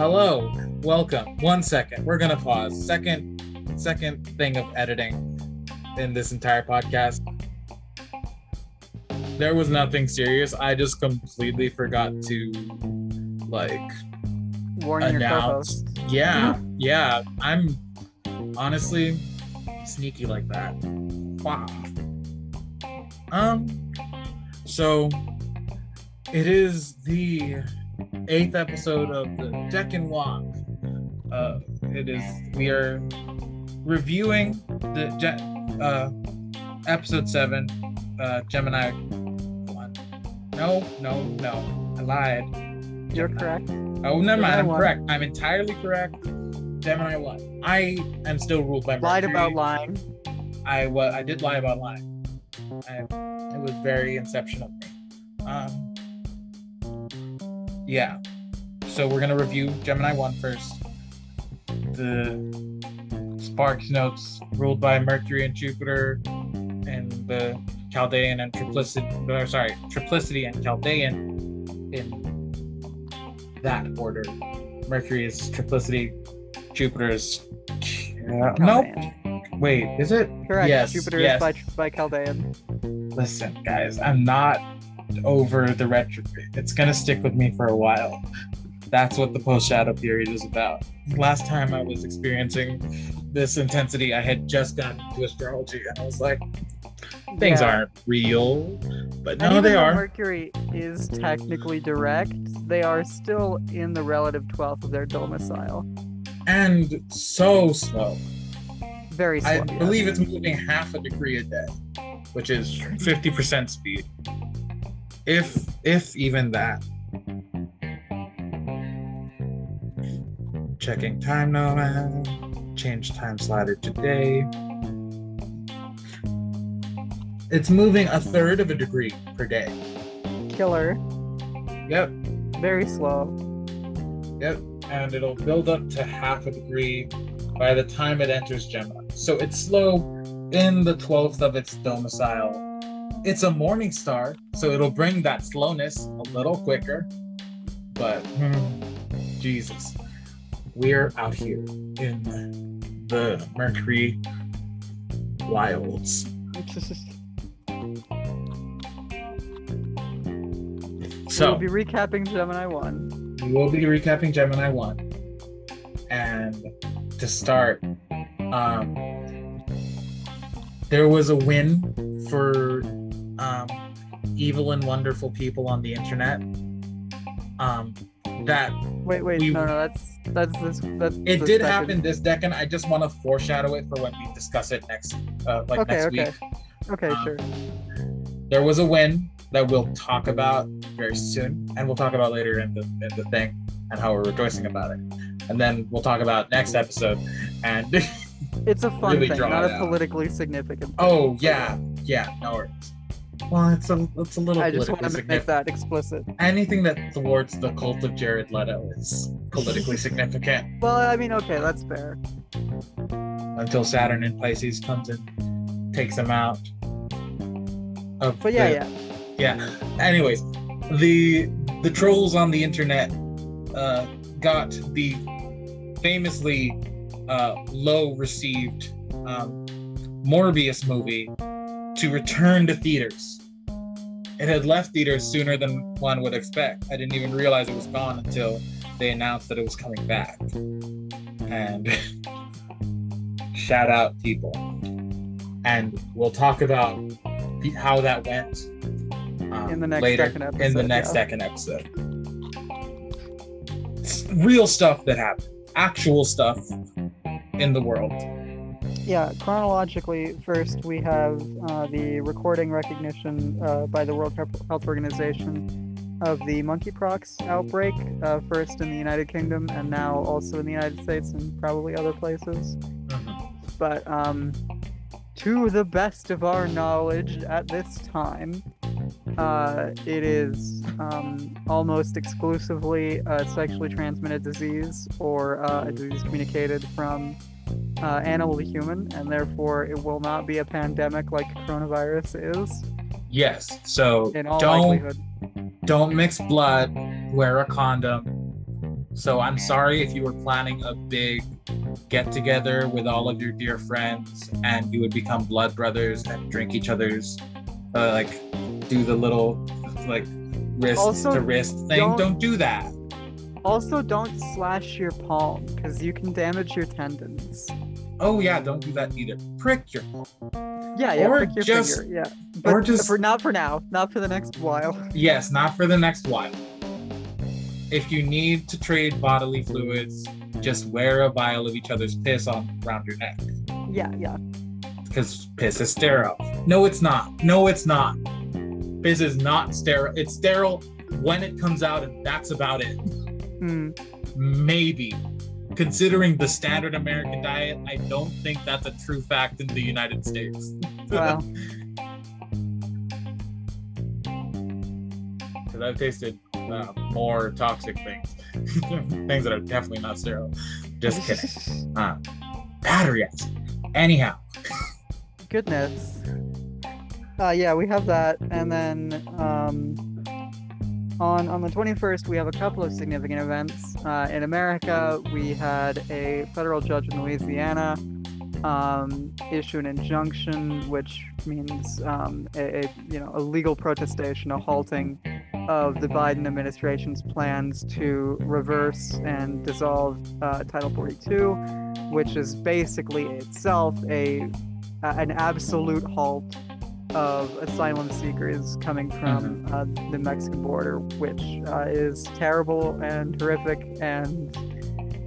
Hello, welcome. 1 second, we're gonna pause. Second thing of editing in this entire podcast. There was nothing serious. I just completely forgot to warn your co-host. Yeah. I'm honestly sneaky like that. Wow. So it is the 8th episode of the Deck and Walk. We are reviewing the episode 7, Gemini 1. No, I lied. You're correct. Oh, never mind. I'm correct. I'm entirely correct. Gemini 1. I am still ruled by Mercury. Lied about lying. I did lie about lying. It was very inception of me. So we're gonna review Gemini 1 first. The Sparks notes ruled by Mercury and Jupiter, and the Chaldean and Triplicity and Chaldean in that order. Mercury is Triplicity, Jupiter is is it correct? Yes, Jupiter is by Chaldean. Listen, guys, I'm not over the retrograde. It's gonna stick with me for a while. That's what the post shadow period is about. Last time I was experiencing this intensity, I had just gotten into astrology and I was like, things aren't real, but no, they are. Mercury is technically direct, they are still in the relative 12th of their domicile, and so slow, very slow. I believe it's moving half a degree a day, which is 50% speed. If even that. Checking time now. Change time slider today. It's moving a third of a degree per day. Killer. Yep. Very slow. Yep. And it'll build up to half a degree by the time it enters Gemini. So it's slow in the 12th of its domicile. It's a morning star, so it'll bring that slowness a little quicker, but Jesus, we're out here in the Mercury wilds. So we'll be recapping Gemini 1. We will be recapping Gemini 1. And to start, there was a win for evil and wonderful people on the internet. It did happen this decade. I just want to foreshadow it for when we discuss it next, next week. Okay, sure. There was a win that we'll talk about very soon, and we'll talk about later in the thing and how we're rejoicing about it, and then we'll talk about next episode. And it's a fun thing, not a politically significant thing. Oh yeah, yeah, no worries. Well, it's a little. I just want to make that explicit. Anything that thwarts the cult of Jared Leto is politically significant. Well, I mean, okay, that's fair. Until Saturn in Pisces comes and takes him out. But anyways, the trolls on the internet got the famously low received Morbius movie to return to theaters. It had left theaters sooner than one would expect. I didn't even realize it was gone until they announced that it was coming back. And shout out people. And we'll talk about how that went in the next second episode. It's real stuff that happened. Actual stuff in the world. Yeah, chronologically, first we have the recording recognition by the World Health Organization of the monkeypox outbreak, first in the United Kingdom and now also in the United States and probably other places. But to the best of our knowledge at this time, it is almost exclusively a sexually transmitted disease, or a disease communicated from animal to human, and therefore it will not be a pandemic like coronavirus is. Yes, so don't mix blood, wear a condom, So I'm sorry if you were planning a big get-together with all of your dear friends and you would become blood brothers and drink each other's, do the little, wrist-to-wrist thing. Don't do that. Also, don't slash your palm, because you can damage your tendons. Oh, yeah, don't do that either. Prick your palm. Yeah, or prick your finger, yeah. But or just... Not for now. Not for the next while. Yes, not for the next while. If you need to trade bodily fluids, just wear a vial of each other's piss around your neck. Yeah. Because piss is sterile. No, it's not. Piss is not sterile. It's sterile when it comes out, and that's about it. Maybe. Considering the standard American diet, I don't think that's a true fact in the United States. Wow. Because I've tasted more toxic things. Things that are definitely not sterile. Just kidding. Battery acid. Anyhow. Goodness. Yeah, we have that. And then on the 21st, we have a couple of significant events. In America, we had a federal judge in Louisiana issue an injunction, which means a legal protestation, a halting of the Biden administration's plans to reverse and dissolve Title 42, which is basically itself an absolute halt of asylum seekers coming from the Mexican border, which is terrible and horrific, and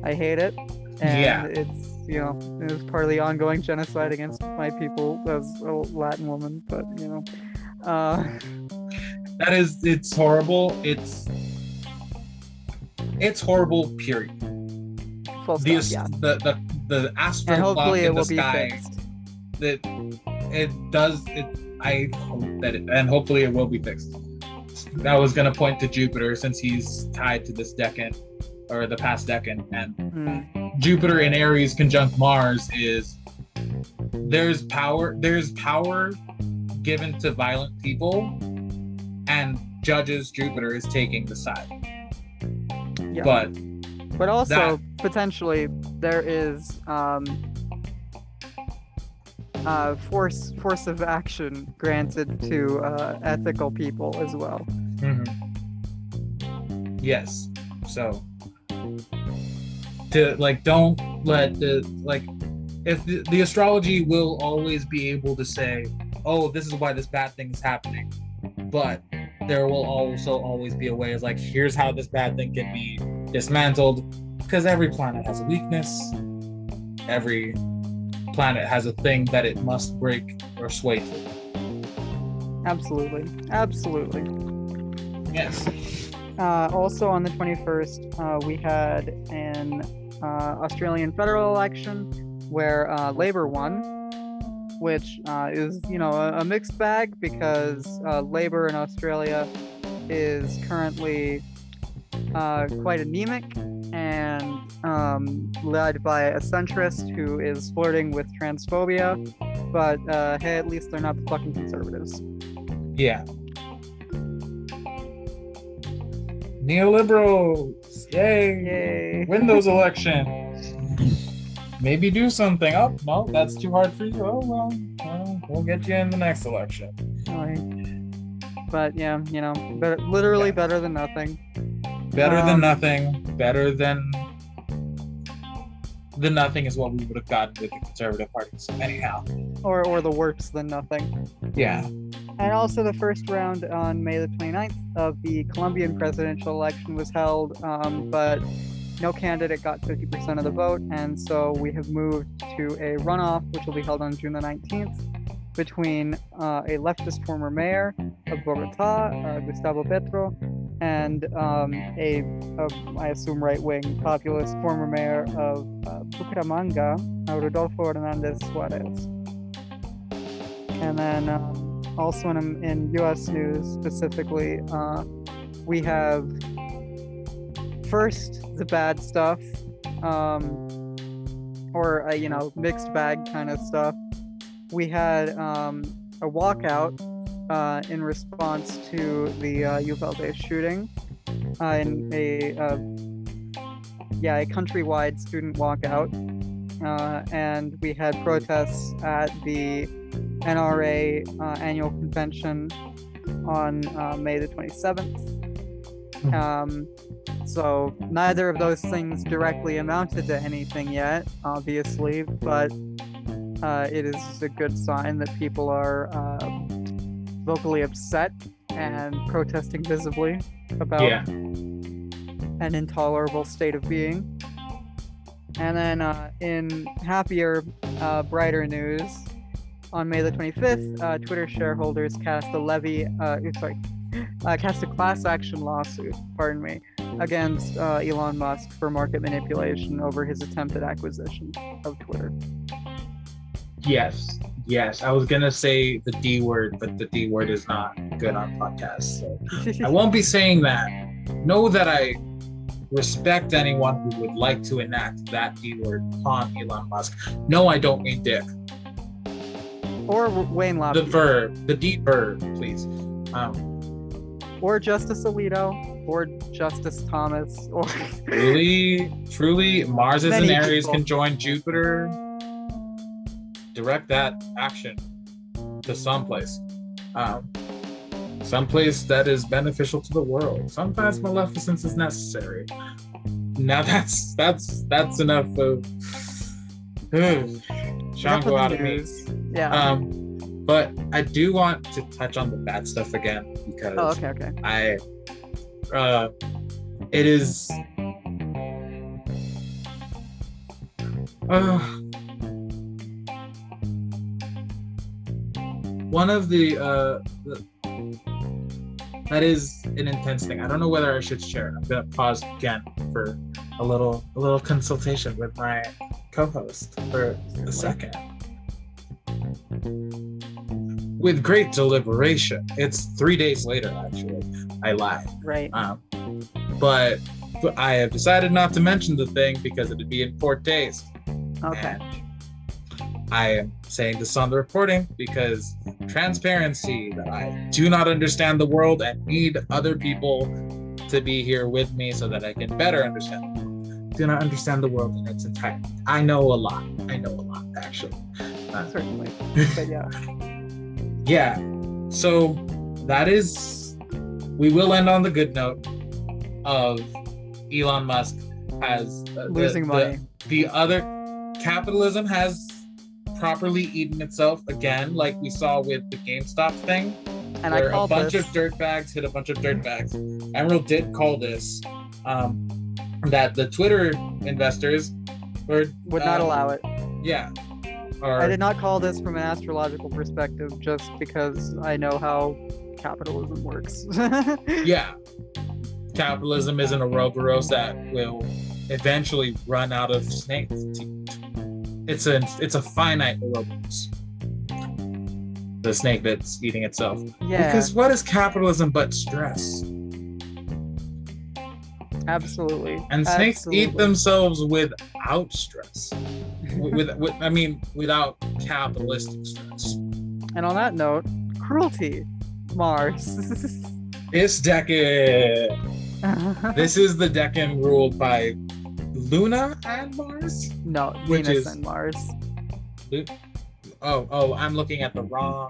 I hate it. And it's it was part of the ongoing genocide against my people as a Latin woman, but it's horrible. It's horrible, period. The astral and hopefully clock in the sky, I hope that and hopefully it will be fixed. I was going to point to Jupiter, since he's tied to this decan, or the past decan, and Jupiter in Aries conjunct Mars is there's power given to violent people, and judges Jupiter is taking the side. Yeah. But also that, potentially there is force of action granted to ethical people as well. Yes. So to don't let if the astrology will always be able to say, oh, this is why this bad thing is happening, but there will also always be a way of here's how this bad thing can be dismantled, because every planet has a weakness, every planet has a thing that it must break or sway through. Absolutely. Yes. Also on the 21st, we had an Australian federal election where Labour won, which is a mixed bag, because Labour in Australia is currently quite anemic and led by a centrist who is flirting with transphobia, but hey, at least they're not the fucking conservatives. Yeah. Neoliberals, yay! Win those elections. Maybe do something. Oh no, that's too hard for you. Oh well, we'll get you in the next election. Right. But yeah, better, literally better than nothing. The nothing is what we would have gotten with the Conservative parties, anyhow. Or the worse than nothing. Yeah. And also the first round on May the 29th of the Colombian presidential election was held, but no candidate got 50% of the vote, and so we have moved to a runoff, which will be held on June the 19th, between a leftist former mayor of Bogotá, Gustavo Petro, and I assume right-wing populist former mayor of Bucaramanga, Rodolfo Hernandez Suarez. And then also in U.S. news specifically, we have first the bad stuff, mixed bag kind of stuff. We had a walkout in response to the Uvalde shooting in a yeah, a countrywide student walkout. And we had protests at the NRA annual convention on May the 27th. So neither of those things directly amounted to anything yet, obviously, but it is a good sign that people are vocally upset and protesting visibly about an intolerable state of being. And then in happier, brighter news, on May the 25th, Twitter shareholders cast a class action lawsuit, against Elon Musk for market manipulation over his attempted acquisition of Twitter. Yes, yes. I was going to say the D word, but the D word is not good on podcasts. So I won't be saying that. Know that I respect anyone who would like to enact that D word on Elon Musk. No, I don't mean dick. Or Wayne Loftus. The verb, the D verb, please. Or Justice Alito, or Justice Thomas, or... truly, Mars is in Aries, can join Jupiter. Direct that action to someplace. Someplace that is beneficial to the world. Sometimes maleficence is necessary. Now that's enough of... Shango out of me. Yeah. But I do want to touch on the bad stuff again because it is one of the that is an intense thing. I don't know whether I should share it. I'm gonna pause again for a little consultation with my co-host for a second. With great deliberation, it's 3 days later, actually. I lied. Right. But I have decided not to mention the thing because it'd be in 4 days. Okay. And I am saying this on the recording because transparency, that I do not understand the world and need other people to be here with me so that I can better understand the world. Do not understand the world in its entirety. I know a lot. Actually. Certainly. But yeah. Yeah. So that is... We will end on the good note of Elon Musk has... losing money. The other... Capitalism has properly eaten itself again, like we saw with the GameStop thing. And where I called a bunch of dirtbags hit a bunch of dirtbags. Emerald did call this. That the Twitter investors would not allow it. Yeah. I did not call this from an astrological perspective just because I know how capitalism works. Yeah. Capitalism is an Ouroboros that will eventually run out of snakes' teeth. It's a finite Ouroboros. The snake that's eating itself. Yeah. Because what is capitalism but stress? Absolutely. And snakes eat themselves without stress. Without capitalistic stress. And on that note, cruelty, Mars. It's Deccan. This is the Deccan ruled by Luna and Mars? No, Venus and Mars. I'm looking at the wrong.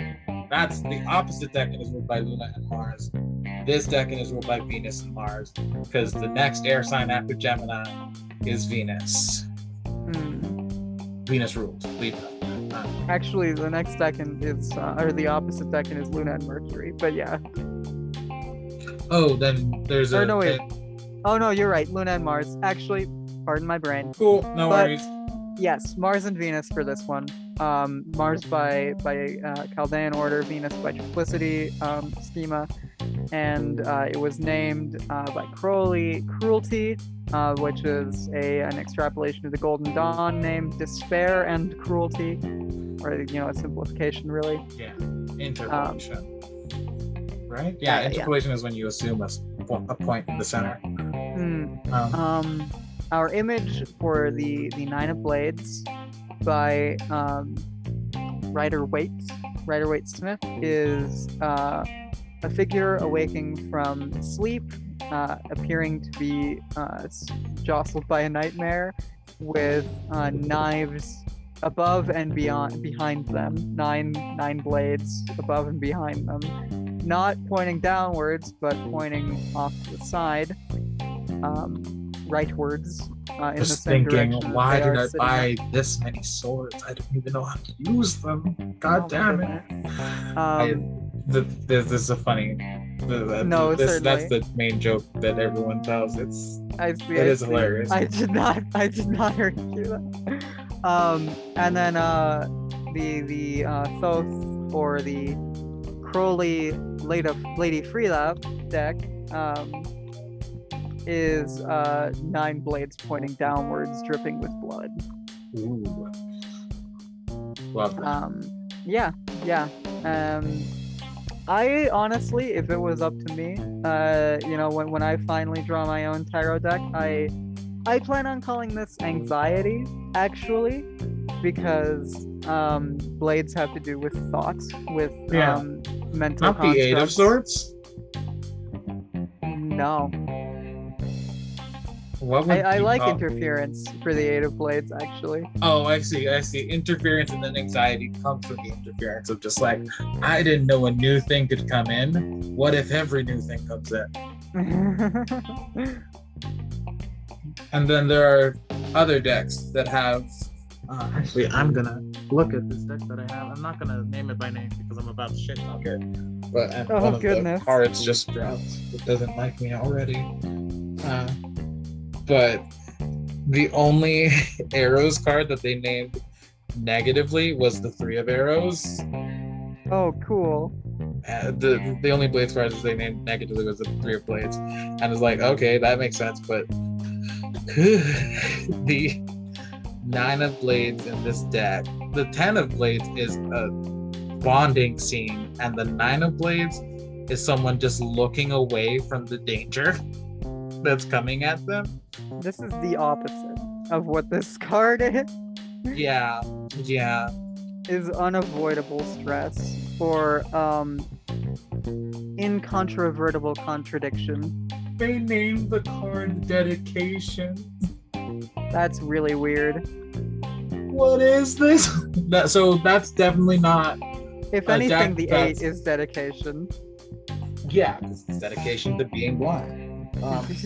That's the opposite Deccan is ruled by Luna and Mars. This Deccan is ruled by Venus and Mars because the next air sign after Gemini is Venus. Venus rules. Libra. Actually, the next Deccan is, the opposite Deccan is Luna and Mercury, but yeah. Oh, then there's a... Oh, no, you're right. Luna and Mars. Actually, pardon my brain. Cool. No worries. Yes, Mars and Venus for this one. Mars by Chaldean order, Venus by Triplicity schema, and it was named by Crowley Cruelty, which is an extrapolation of the Golden Dawn name, Despair and Cruelty, or a simplification really. Yeah, interpolation, right? Yeah, interpolation is when you assume a point in the center. Our image for the Nine of Blades by Rider Waite Smith is a figure awaking from sleep appearing to be jostled by a nightmare with knives above and behind them, nine blades above and behind them, not pointing downwards but pointing off to the side, rightwards. In just the same direction. Why did I buy this many swords? I don't even know how to use them. God damn it! This is a funny. That's the main joke that everyone tells. It is hilarious. I did not hear you do that. And then the Thoth or the Crowley Lady Frida deck is nine blades pointing downwards, dripping with blood. Ooh. Love that. Yeah. I honestly, if it was up to me, when I finally draw my own tarot deck, I plan on calling this anxiety, actually, because blades have to do with thoughts, with mental not constructs. The Eight of Swords? No. I like interference for the Eight of Blades, actually. Oh, I see. Interference and then anxiety comes from the interference of just like, I didn't know a new thing could come in. What if every new thing comes in? And then there are other decks that have... actually, I'm going to look at this deck that I have. I'm not going to name it by name because I'm about to shit talk it. But one of the cards just dropped. It doesn't like me already. But the only arrows card that they named negatively was the Three of Arrows. Oh, cool. The only Blades card that they named negatively was the Three of Blades. And it's like, okay, that makes sense, but the Nine of Blades in this deck, the Ten of Blades is a bonding scene, and the Nine of Blades is someone just looking away from the danger that's coming at them. This is the opposite of what this card is. Yeah. Is unavoidable stress or incontrovertible contradiction. They named the card Dedication. That's really weird. What is this? So that's definitely not... If anything, the 8 is dedication. Yeah, this is dedication to being blind.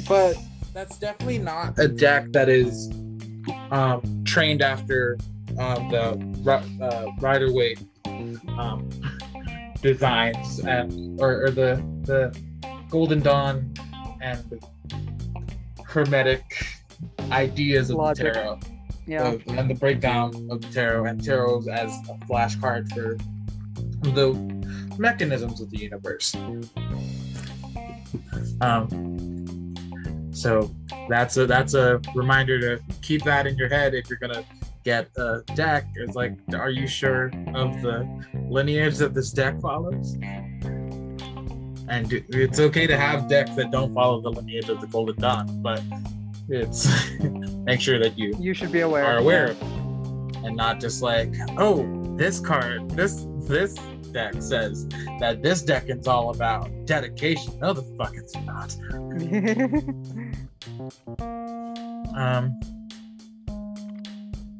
But that's definitely not a deck that is trained after the Rider-Waite designs and or the Golden Dawn and Hermetic ideas of Logic. The tarot, and the breakdown of the tarot and tarot as a flashcard for the mechanisms of the universe. So that's a reminder to keep that in your head if you're gonna get a deck. It's like, are you sure of the lineage that this deck follows? And it's okay to have decks that don't follow the lineage of the Golden Dawn, but it's make sure that you should be aware of it, and not just like, oh, this card, this deck says that this deck is all about dedication. No, the fuck it's not.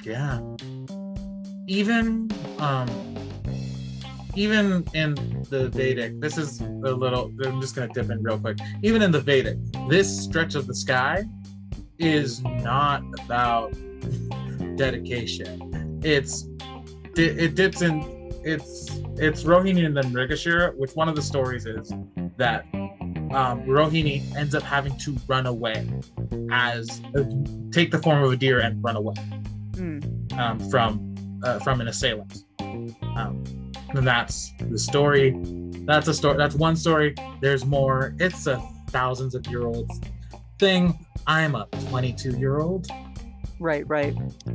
Yeah. Even in the Vedic, this is a little... I'm just gonna dip in real quick. Even in the Vedic, this stretch of the sky is not about dedication. It dips in. It's Rohini and then Mrigashira, which one of the stories is that Rohini ends up having to run away, take the form of a deer and run away from an assailant. And that's the story. That's a story. That's one story. There's more. It's a thousands of year old thing. I'm a 22-year-old. Right.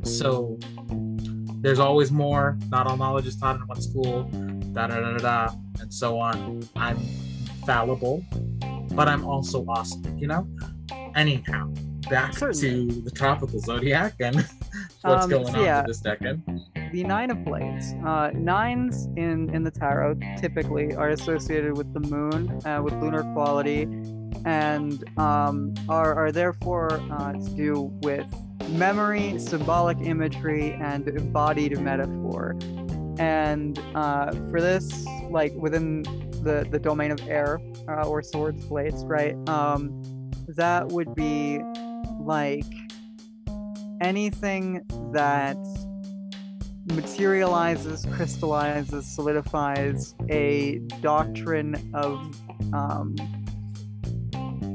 So. There's always more. Not all knowledge is taught in one school, and so on. I'm fallible, but I'm also awesome, you know? Anyhow, back to the tropical zodiac and what's going on with this decade. The Nine of Blades. Nines in the tarot typically are associated with the moon, with lunar quality, and are therefore to do with memory, symbolic imagery, and embodied metaphor. And for this, like within the domain of air or swords, blades, right? That would be like anything that materializes, crystallizes, solidifies a doctrine of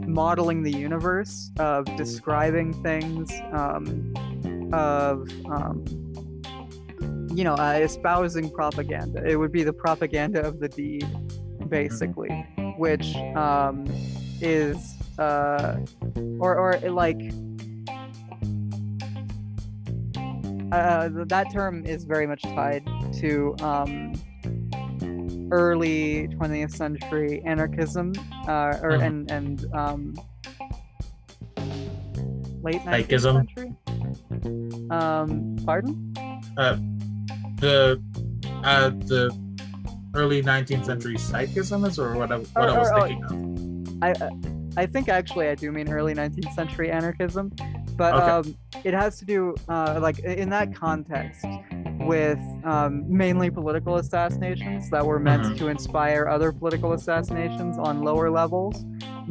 modeling the universe, of describing things, espousing propaganda. It would be the propaganda of the deed, basically, which is that term is very much tied to early 20th century anarchism, late 19th century. Pardon? The early 19th century psychism is, or what I was thinking of. I think actually I do mean early 19th century anarchism, but okay. It has to do like in that context with mainly political assassinations that were meant to inspire other political assassinations on lower levels,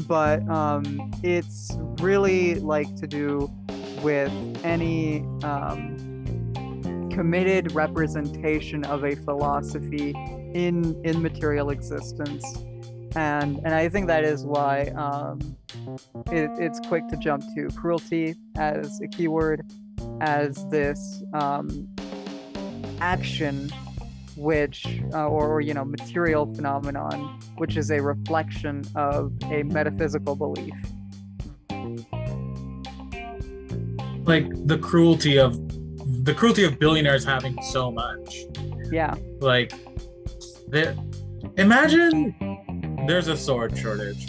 but it's really like to do with any committed representation of a philosophy in material existence. And I think that is why it's quick to jump to cruelty as a keyword, as this action, which material phenomenon, which is a reflection of a metaphysical belief. Like the cruelty of billionaires having so much. Yeah. Like, imagine there's a sword shortage,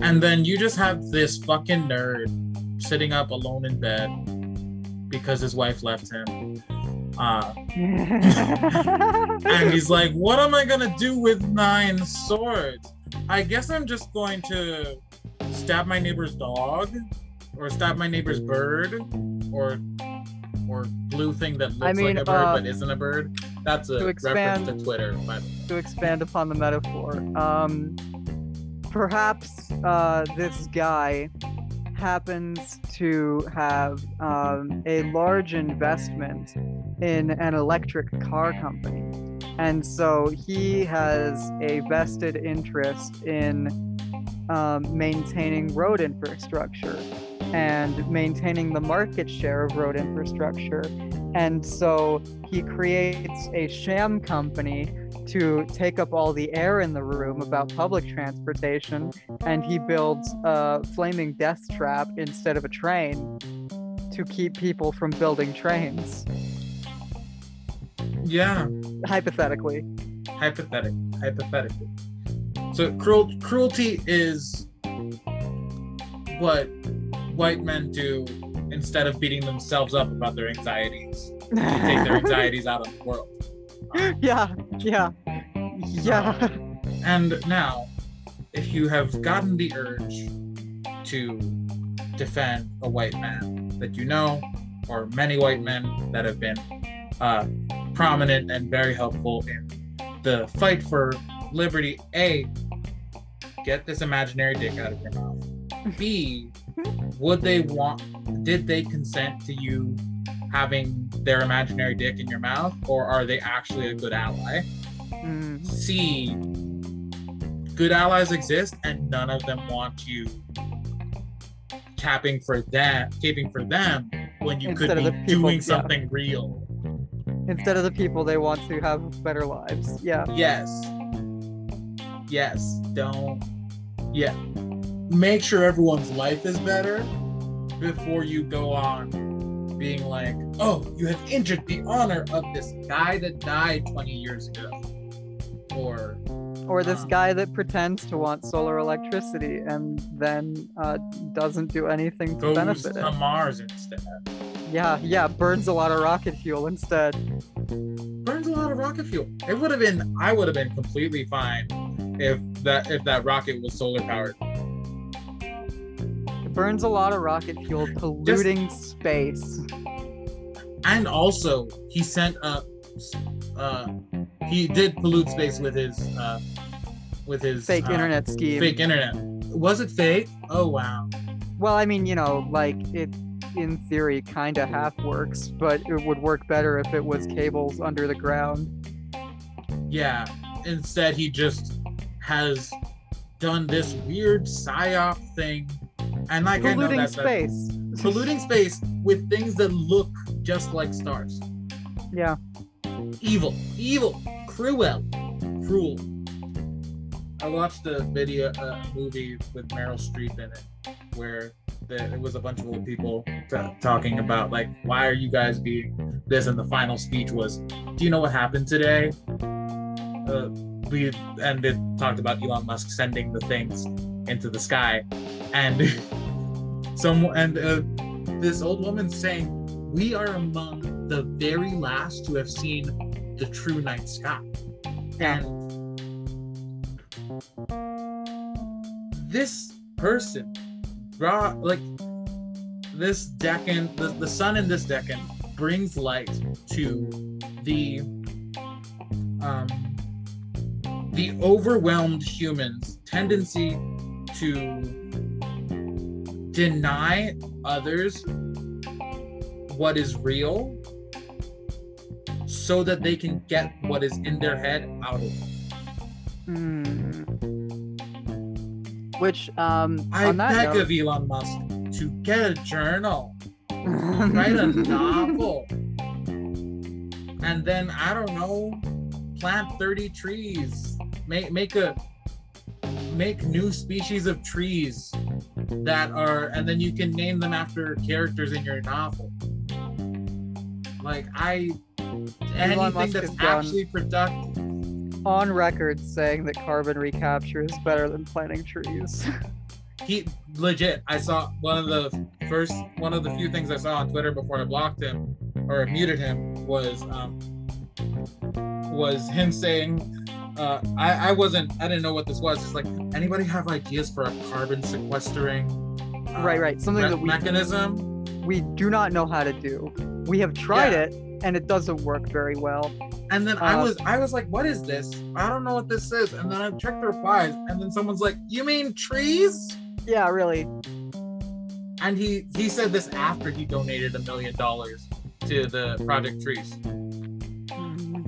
and then you just have this fucking nerd sitting up alone in bed because his wife left him, and he's like, what am I gonna do with 9 swords? I guess I'm just going to stab my neighbor's dog, or stab my neighbor's bird, or blue thing that looks like a bird but isn't a bird. That's a reference to Twitter. But to expand upon the metaphor, perhaps this guy happens to have a large investment in an electric car company, and so he has a vested interest in maintaining road infrastructure and maintaining the market share of road infrastructure. And so he creates a sham company to take up all the air in the room about public transportation, and he builds a flaming death trap instead of a train to keep people from building trains. Yeah. Hypothetically. So cruelty is what white men do instead of beating themselves up about their anxieties. They take their anxieties out of the world. And now, if you have gotten the urge to defend a white man that you know, or many white men that have been prominent and very helpful in the fight for liberty, A, get this imaginary dick out of your mouth. B, did they consent to you having their imaginary dick in your mouth, or are they actually a good ally? C, good allies exist and none of them want you caping for them when you could be doing something real. Instead of the people they want to have better lives. Yeah. Yes. Don't. Yeah. Make sure everyone's life is better before you go on being like, oh, you have injured the honor of this guy that died 20 years ago. Or this guy that pretends to want solar electricity and then doesn't do anything to benefit it. Goes to Mars instead. Yeah, burns a lot of rocket fuel instead. It would have been, I would have been completely fine if that rocket was solar powered. It burns a lot of rocket fuel, polluting space. And also, he sent up. He did pollute space with his fake internet scheme. Fake internet. Was it fake? Oh wow. Well, I mean, you know, like it. In theory, kind of half works, but it would work better if it was cables under the ground. Yeah, instead he just has done this weird psyop thing, and like polluting space. Polluting space with things that look just like stars. Yeah. Evil, cruel. I watched a video, a movie with Meryl Streep in it, where it was a bunch of old people talking about like, why are you guys being this? And the final speech was, do you know what happened today? And they talked about Elon Musk sending the things into the sky, and this old woman saying, we are among the very last to have seen the true night sky. Yeah. And this person. Like this decan, the sun in this decan brings light to the overwhelmed humans' tendency to deny others what is real so that they can get what is in their head out of them. Which, I beg of Elon Musk to get a journal, write a novel, and then, I don't know, plant 30 trees, make new species of trees and then you can name them after characters in your novel. Like, anything that's actually productive. On record saying that carbon recapture is better than planting trees. I saw one of the few things I saw on Twitter before I blocked him or muted him was him saying, I didn't know what this was. It's like, anybody have ideas for a carbon sequestering something that mechanism? We do not know how to do. We have tried it and it doesn't work very well. And then I was like, what is this? I don't know what this is. And then I checked the replies, and then someone's like, you mean trees? Yeah, really. And he said this after he donated $1 million to the Project Trees.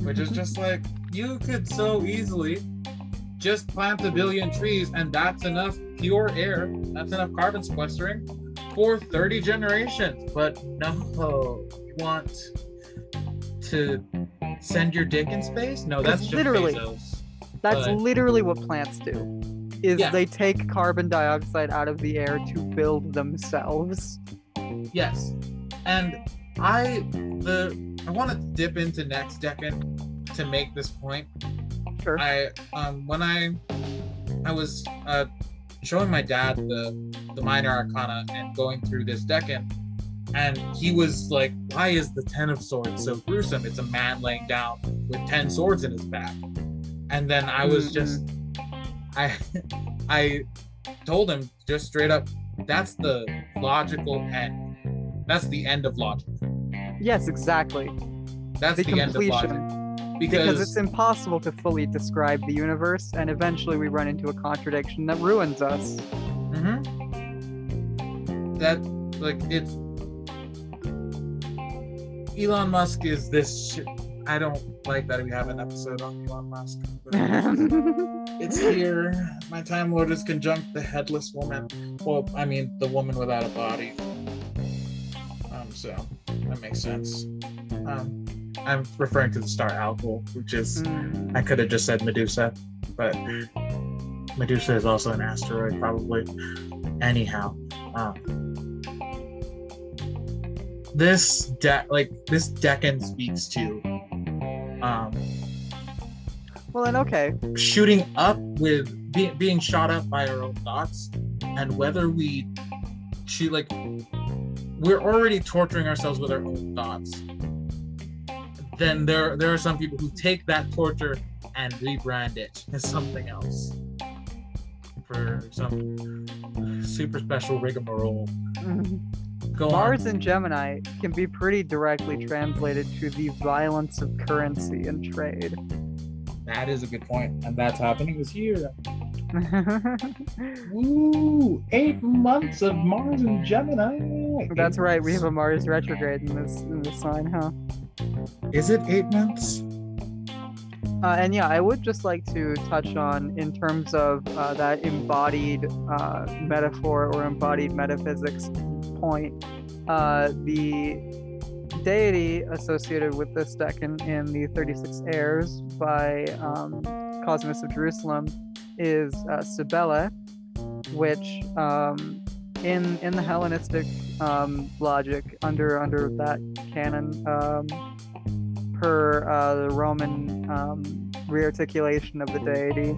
Which is just like, you could so easily just plant 1 billion trees, and that's enough pure air, that's enough carbon sequestering for 30 generations. But no, you want to send your dick in space? No, that's literally Bezos, literally what plants do is they take carbon dioxide out of the air to build themselves. Yes. And I want to dip into next decan to make this point. Sure. When I was showing my dad the minor arcana and going through this decan, and he was like, why is the 10 of swords so gruesome? It's a man laying down with 10 swords in his back. And then I was I told him just straight up, that's the logical end. That's the end of logic. Yes, exactly. That's the end of logic. Because it's impossible to fully describe the universe, and eventually we run into a contradiction that ruins us. Mm-hmm. That, like, it's... Elon Musk is this shit. I don't like that we have an episode on Elon Musk. It's here. My Time Lord is conjunct the headless woman. Well, I mean, the woman without a body. So that makes sense. I'm referring to the star Algol, which is, I could have just said Medusa, but Medusa is also an asteroid, probably. Anyhow. This decan speaks to shooting up with being shot up by our own thoughts, and whether we're already torturing ourselves with our own thoughts, then there are some people who take that torture and rebrand it as something else for some super special rigmarole. Mars and Gemini can be pretty directly translated to the violence of currency and trade. That is a good point, and that's happening this year. Woo! 8 months of Mars and Gemini. That's right. We have a Mars retrograde in this sign, huh? Is it 8 months? And yeah, I would just like to touch on, in terms of that embodied metaphor or embodied metaphysics point, the deity associated with this deck in the 36 Airs by Cosmas of Jerusalem is Cybele, which in the Hellenistic logic, under that canon, per the Roman rearticulation of the deity,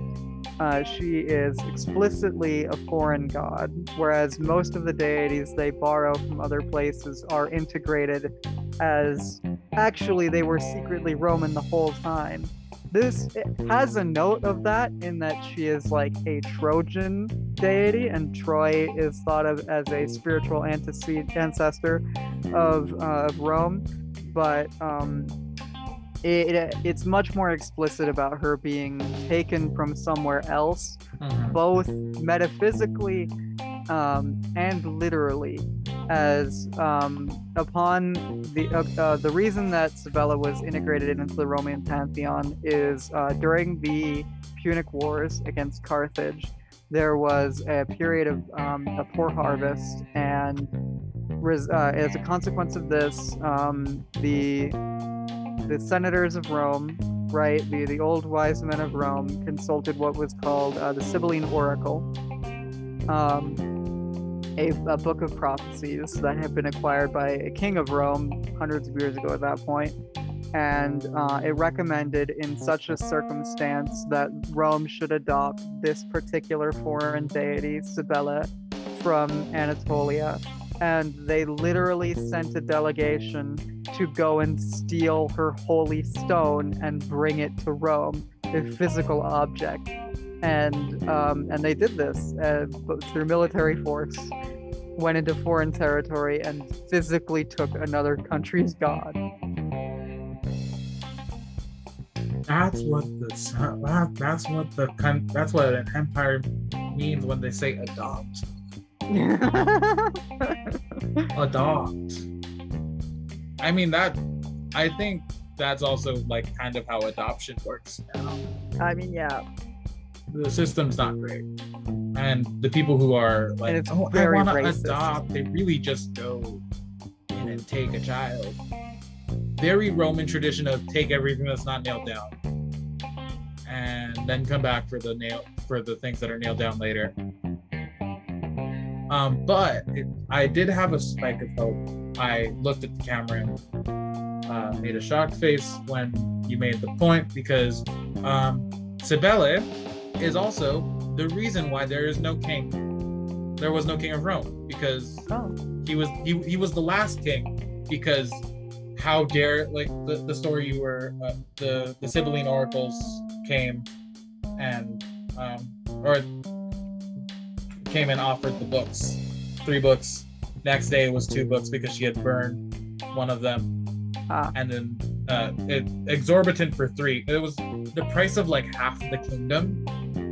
she is explicitly a foreign god, whereas most of the deities they borrow from other places are integrated as, actually, they were secretly Roman the whole time. This has a note of that, in that she is like a Trojan deity, and Troy is thought of as a spiritual ancestor of Rome, but it's much more explicit about her being taken from somewhere else, both metaphysically and literally, as upon the reason that Cybele was integrated into the Roman pantheon is during the Punic Wars against Carthage, there was a period of a poor harvest, and as a consequence of this, the senators of Rome, right, the old wise men of Rome, consulted what was called the Sibylline Oracle, a book of prophecies that had been acquired by a king of Rome hundreds of years ago at that point, and it recommended, in such a circumstance, that Rome should adopt this particular foreign deity, Cybele, from Anatolia, and they literally sent a delegation to go and steal her holy stone and bring it to Rome, a physical object. And they did this through military force, went into foreign territory, and physically took another country's god. That's what an empire means when they say adopt. Adopt. I mean, I think that's also like kind of how adoption works now. I mean, yeah. The system's not great, and the people who are like, "Oh, I want to adopt," they really just go in and take a child. Very Roman tradition of take everything that's not nailed down, and then come back for the things that are nailed down later. I did have a spike of hope. I looked at the camera and made a shocked face when you made the point, because Cybele is also the reason why there is no king. There was no king of Rome, because he was the last king, because how dare, like the story you were, the Sibylline oracles came and came and offered the books, 3 books. Next day it was 2 books, because she had burned one of them, and then exorbitant for 3. It was the price of like half the kingdom.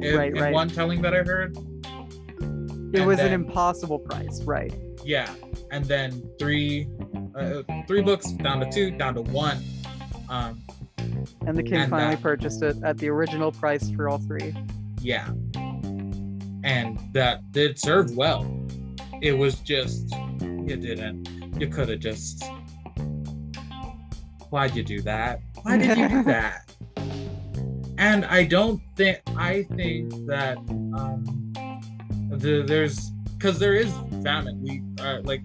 In one telling that I heard, it was an impossible price, right? Yeah, and then 3 books down to 2, down to 1, and the king finally purchased it at the original price for all 3. Yeah, and that did serve well. It was just you could have just. Why'd you do that? Why did you do that? And I think that because there is famine. We are like,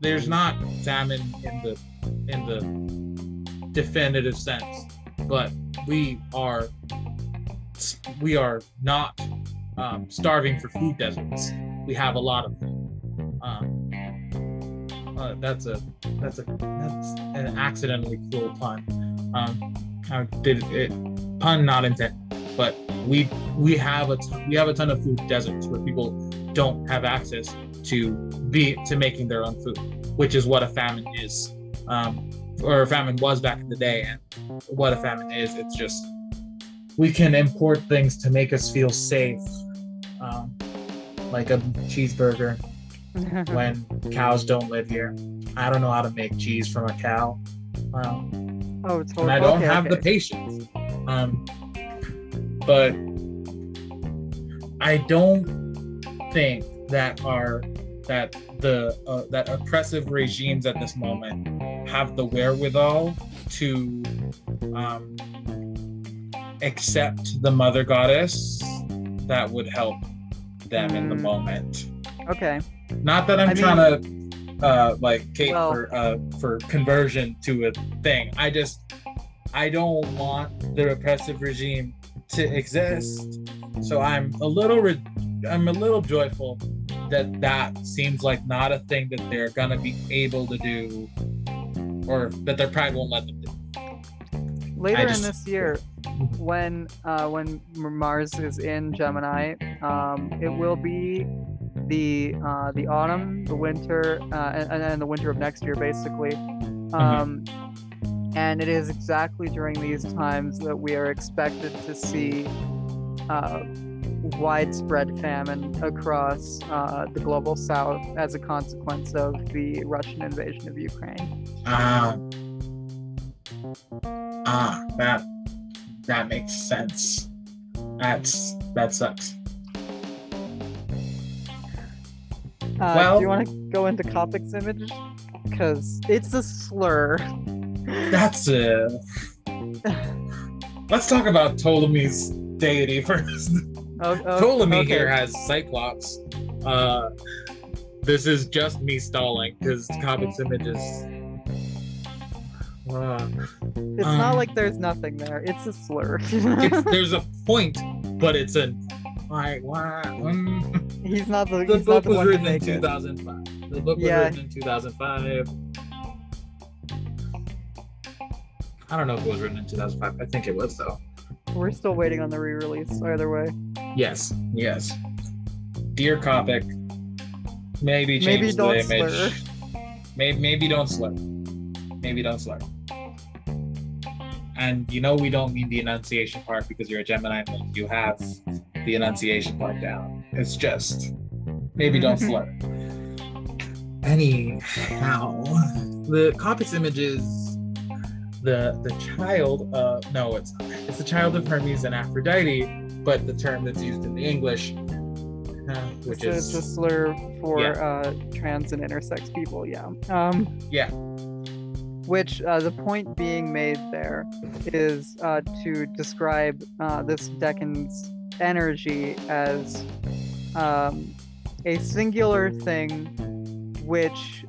there's not famine in the definitive sense, but we are not starving for food deserts. We have a lot of them. That's an accidentally cruel pun. How did it? pun not intent, but we have a ton of food deserts where people don't have access to making their own food, which is what a famine is, or a famine was back in the day, and what a famine is. It's just we can import things to make us feel safe, like a cheeseburger when cows don't live here. I don't know how to make cheese from a cow. Totally. And I don't have the patience. But I don't think that oppressive regimes at this moment have the wherewithal to accept the mother goddess that would help them in the moment. Okay. Not that I'm trying to cater for conversion to a thing. I don't want the repressive regime to exist. So I'm a little joyful that seems like not a thing that they're gonna be able to do, or that their pride won't let them do. Later in this year, when Mars is in Gemini, it will be the autumn, the winter, and the winter of next year, basically. And it is exactly during these times that we are expected to see widespread famine across the global south as a consequence of the Russian invasion of Ukraine. That makes sense. That sucks. Well, do you want to go into Copic's image? Because it's a slur. Let's talk about Ptolemy's deity first. Ptolemy here has Cyclops. This is just me stalling because Copic's image is. It's not like there's nothing there. It's a slur. There's a point, but it's an. Like, wow. He's not the. The book was written in 2005. The book was written in 2005. I don't know if it was written in 2005. I think it was, though. We're still waiting on the re-release, either way. Yes. Dear Copic, maybe change the image. Maybe don't slur. Maybe don't slur. And we don't need the enunciation part because you're a Gemini and you have the enunciation part down. It's just, maybe don't slur. Anyhow, the Copic's image is the child of, no, it's not. It's the child of Hermes and Aphrodite, but the term that's used in the English, which is a slur for trans and intersex people, Which the point being made there is to describe this Decan's energy as a singular thing which,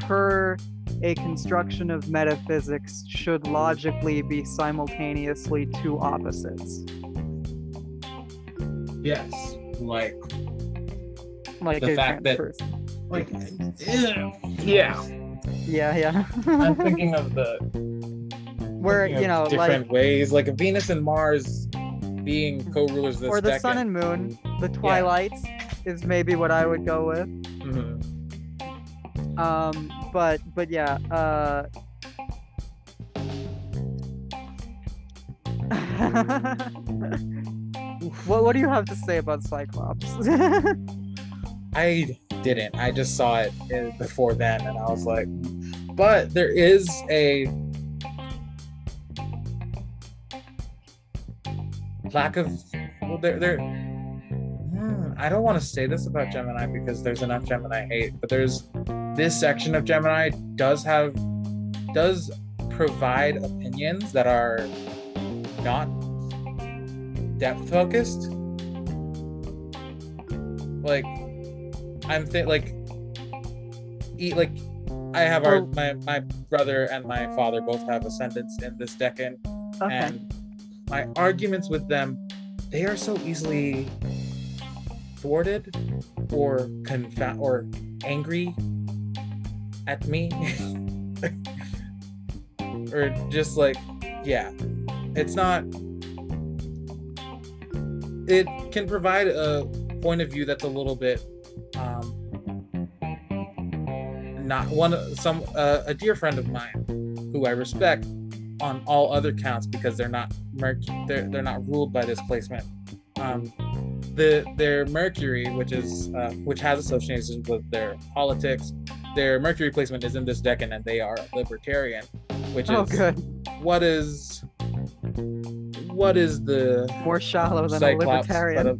per a construction of metaphysics, should logically be simultaneously two opposites. Yes, like the fact that person. I'm thinking of different ways, like Venus and Mars being co-rulers of this or the sun and moon, the twilights is maybe what I would go with. What do you have to say about Cyclops? I didn't. I just saw it before then, and I was like, but there is a lack of. Well, there. I don't want to say this about Gemini because there's enough Gemini hate, but there's this section of Gemini does provide opinions that are not depth focused, like. I have my brother and my father both have ascendants in this Decan, and my arguments with them, they are so easily thwarted or or angry at me, or just it's not it can provide a point of view that's a little bit not one. A dear friend of mine, who I respect on all other counts because they're not they're not ruled by this placement. Their Mercury, which has associations with their politics, their Mercury placement is in this decan, and they are a libertarian, which is good. What is the more shallow than a libertarian?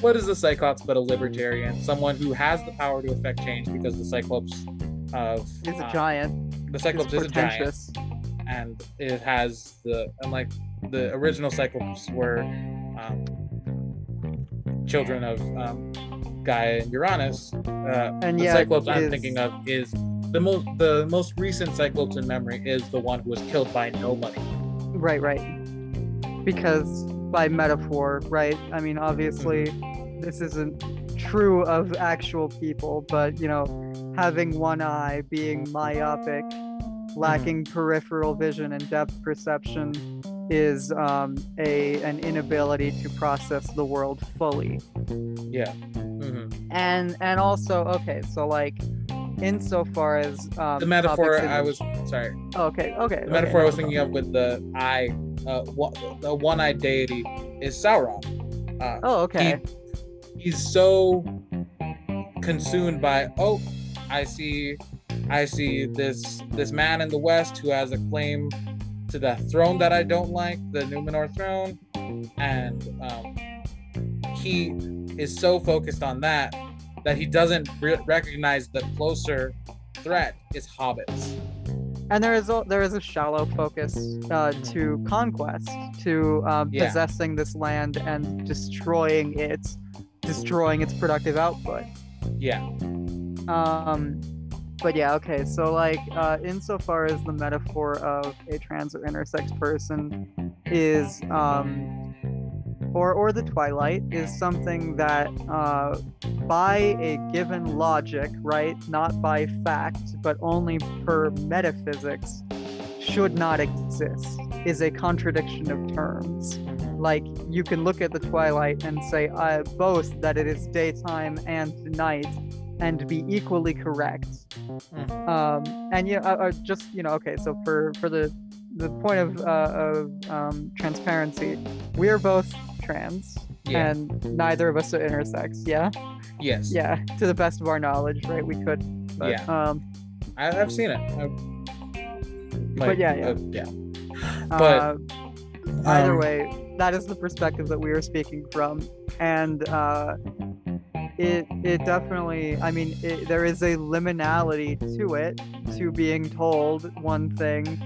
What is the Cyclops but a libertarian? Someone who has the power to affect change, because the Cyclops is a giant. The Cyclops is a giant, and it has unlike the original Cyclops were. Children of Gaia and Uranus, and the Cyclops I'm thinking of is the most recent Cyclops in memory is the one who was killed by nobody. Right. Because by metaphor, right? I mean, obviously, this isn't true of actual people, but having one eye, being myopic, lacking peripheral vision and depth perception. Is an inability to process the world fully. Yeah. Mm-hmm. And also insofar as the metaphor I was sorry. Okay. The metaphor I was thinking of with the eye, the one-eyed deity is Sauron. Okay. He's so consumed by I see this man in the West who has a claim to the throne that I don't like, the Numenor throne, and he is so focused on that he doesn't recognize the closer threat is hobbits. And there is a shallow focus to conquest, to possessing this land and destroying its productive output. Yeah. But insofar as the metaphor of a trans or intersex person is, or the Twilight, is something that by a given logic, right, not by fact, but only per metaphysics, should not exist, is a contradiction of terms. Like, you can look at the Twilight and say, I boast that it is daytime and night, and be equally correct. So for the point of transparency, we are both trans, and neither of us are intersex. To the best of our knowledge, right? We could, but, I've seen it. Either way, that is the perspective that we are speaking from, and It definitely, there is a liminality to it, to being told one thing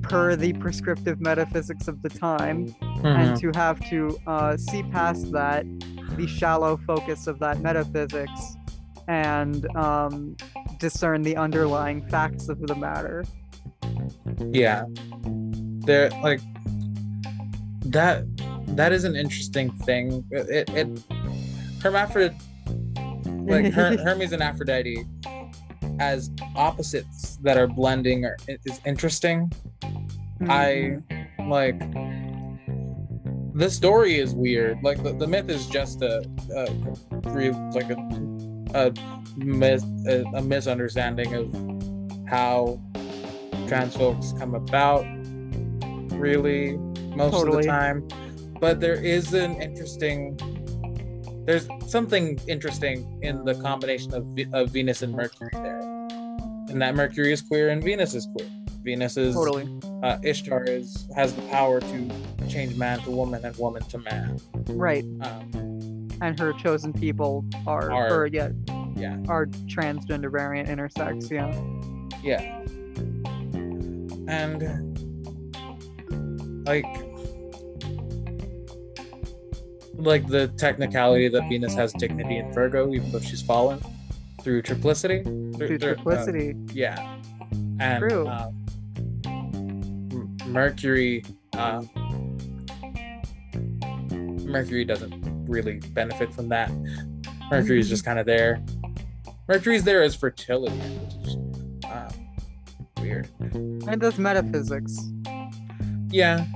per the prescriptive metaphysics of the time, and to have to see past that, the shallow focus of that metaphysics, and discern the underlying facts of the matter. Yeah. They're like, that is an interesting thing. Hermes and Aphrodite as opposites that are blending is interesting. The story is weird. Like, the myth is just a misunderstanding of how trans folks come about, really, most of the time. But there's something interesting in the combination of Venus and Mercury there, and that Mercury is queer and Venus is queer. Venus is Ishtar has the power to change man to woman and woman to man. Right. And her chosen people are transgender, variant, intersex. Yeah. Yeah. And like the technicality that Venus has dignity in Virgo, even though she's fallen through triplicity. And true. Mercury doesn't really benefit from that. Mercury's just kind of there. Mercury's there as fertility, which is weird. And does metaphysics. Yeah.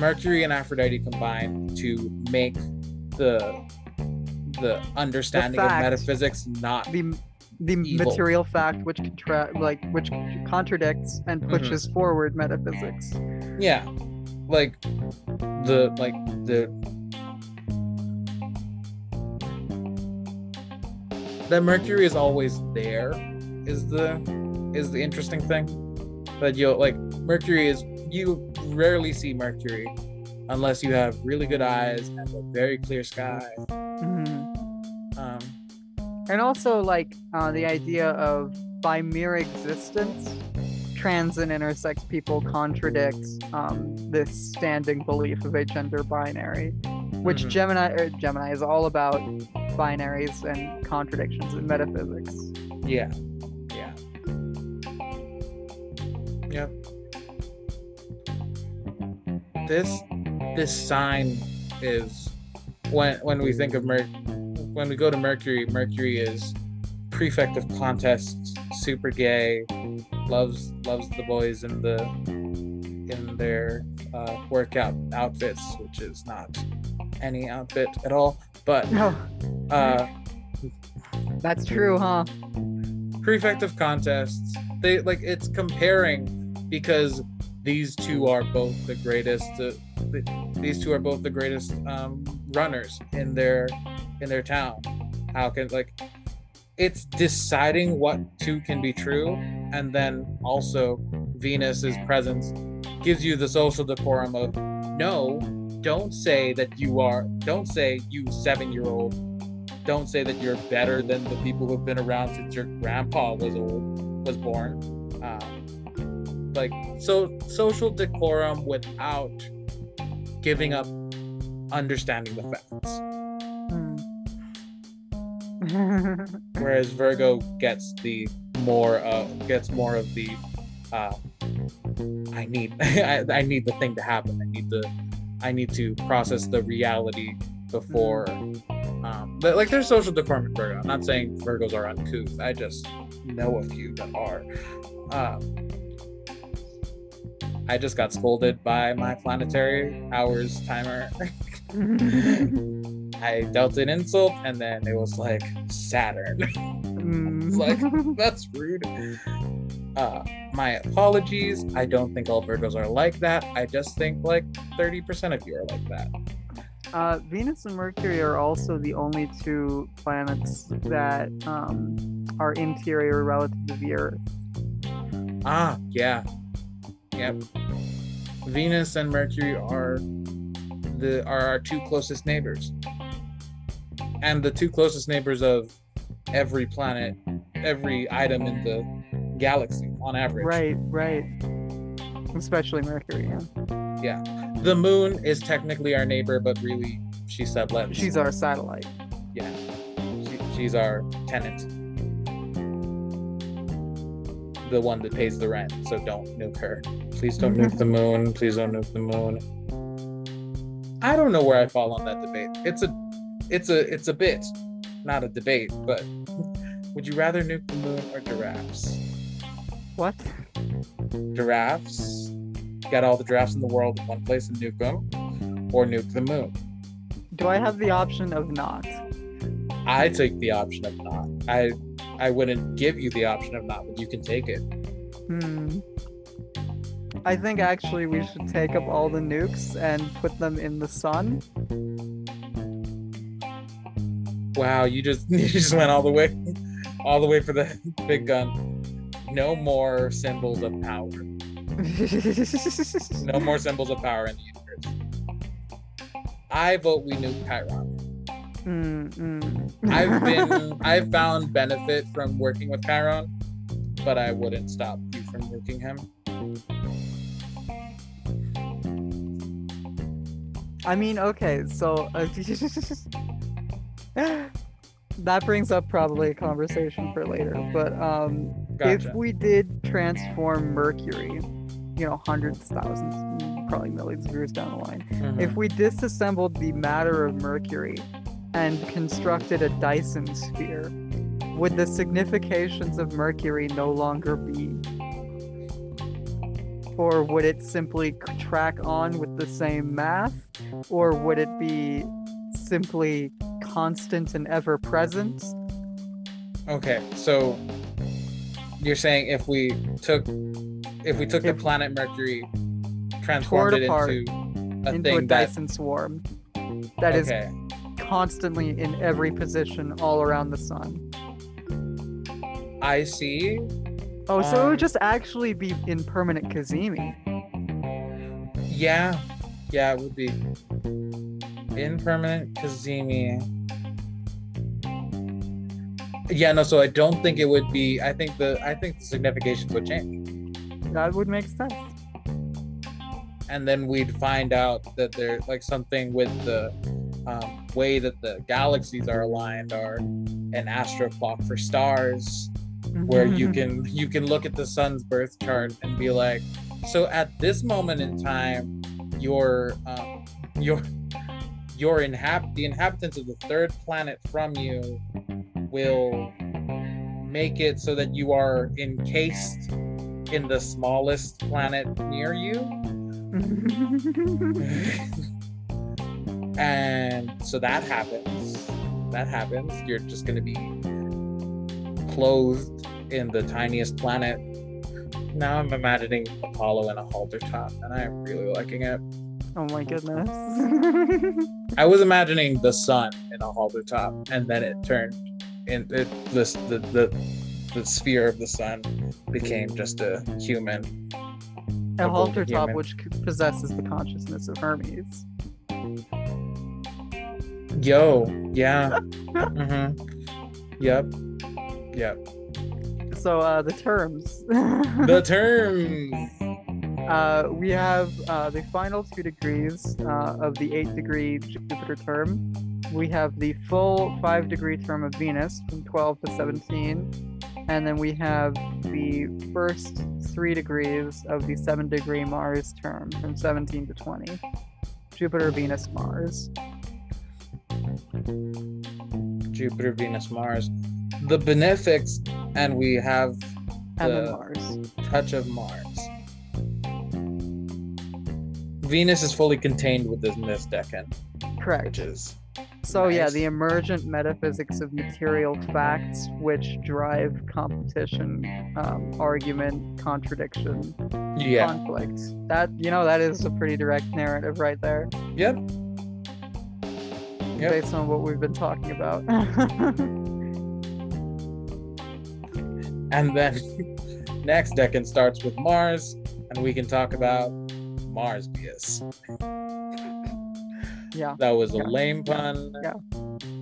Mercury and Aphrodite combine to make the understanding the fact, of metaphysics not the evil. Material fact which contradicts and pushes forward metaphysics. Yeah, that Mercury is always there is the interesting thing. That Mercury is, you rarely see Mercury unless you have really good eyes and a very clear sky. And also the idea of by mere existence, trans and intersex people contradicts this standing belief of a gender binary, which Gemini is all about binaries and contradictions in metaphysics. Yep. This sign is when we think of when we go to Mercury. Mercury is prefect of contests, super gay, loves the boys in their workout outfits, which is not any outfit at all. But no, that's true, huh? Prefect of contests. They it's comparing. Because these two are both the greatest runners in their town. How can it's deciding what two can be true, and then also Venus's presence gives you the social decorum of no, don't say you 7-year-old, don't say that you're better than the people who've been around since your grandpa was born. So social decorum without giving up understanding the facts. Whereas Virgo gets more of the I need the thing to happen. I need to process the reality before. There's social decorum in Virgo. I'm not saying Virgos are uncouth. I just know a few that are. I just got scolded by my planetary hours timer. I dealt an insult, and then it was Saturn. It's that's rude. My apologies. I don't think all Virgos are like that. I just think 30% of you are like that. Venus and Mercury are also the only two planets that are interior relative to the Earth. Ah, yeah. Yep. Venus and Mercury are our two closest neighbors, and the two closest neighbors of every planet, every item in the galaxy on average. Right. Especially Mercury. Yeah. The Moon is technically our neighbor, but really she's sublet. She's our satellite. Yeah. She's our tenant. The one that pays the rent, so don't nuke her. Please don't nuke the Moon. Please don't nuke the Moon. I don't know where I fall on that debate. It's a bit, not a debate, but would you rather nuke the Moon or giraffes? What? Giraffes? Get all the giraffes in the world in one place and nuke them, or nuke the Moon? Do I have the option of not? I take the option of not. I wouldn't give you the option of not, but you can take it. I think actually we should take up all the nukes and put them in the sun. Wow, you just went all the way for the big gun. No more symbols of power. No more symbols of power in the universe. I vote we nuke Chiron. I've found benefit from working with Chiron, but I wouldn't stop you from nuking him. I mean, okay, so that brings up probably a conversation for later, but gotcha. If we did transform Mercury, hundreds, thousands, probably millions of years down the line, if we disassembled the matter of Mercury and constructed a Dyson sphere, would the significations of Mercury no longer be? or would it simply track on with the same math, or would it be simply constant and ever present? Okay, so you're saying if we took the planet Mercury, transformed it into a Dyson swarm that is constantly in every position all around the sun. I see. Oh, so it would just actually be in permanent Kazemi. Yeah, it would be in permanent Kazemi. Yeah, no. So I don't think it would be. I think the significations would change. That would make sense. And then we'd find out that there's like something with the way that the galaxies are aligned, or an astro clock for stars, where you can look at the sun's birth chart and be like, so at this moment in time, the inhabitants of the third planet from you will make it so that you are encased in the smallest planet near you. And so that happens. You're just going to be clothed in the tiniest planet. Now I'm imagining Apollo in a halter top, and I am really liking it. Oh my goodness. I was imagining the sun in a halter top, and then it turned into the sphere of the sun became just a human. A halter top which possesses the consciousness of Hermes. Yo, yeah. Mm-hmm. Yep. So the terms. The terms. We have the final 2 degrees of the 8-degree Jupiter term. We have the full 5-degree term of Venus from 12 to 17. And then we have the first 3 degrees of the 7-degree Mars term from 17 to 20. Jupiter, Venus, Mars. Jupiter, Venus, Mars. The benefics, and we have the touch of Mars. Venus is fully contained within this decan. Correct. Which is nice. Yeah, the emergent metaphysics of material facts which drive competition, argument, contradiction, conflict. That is a pretty direct narrative right there. Yep. Based on what we've been talking about. And then next decan starts with Mars, and we can talk about Morbius. Yeah. That was a lame pun. Yeah.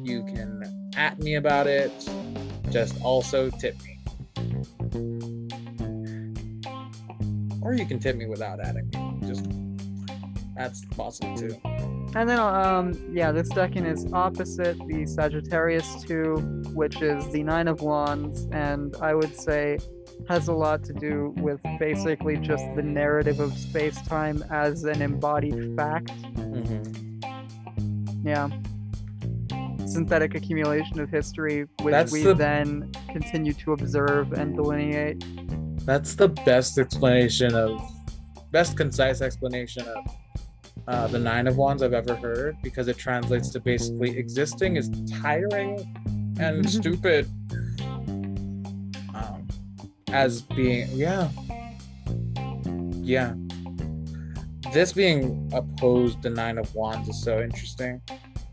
You can at me about it. Just also tip me. Or you can tip me without adding me. That's possible too. And then, this decan is opposite the Sagittarius 2, which is the 9 of Wands, and I would say has a lot to do with basically just the narrative of space-time as an embodied fact. Mm-hmm. Yeah. Synthetic accumulation of history, which then continue to observe and delineate. That's the best concise explanation of the 9 of Wands I've ever heard, because it translates to basically existing is tiring and stupid as being this being opposed to 9 of Wands is so interesting,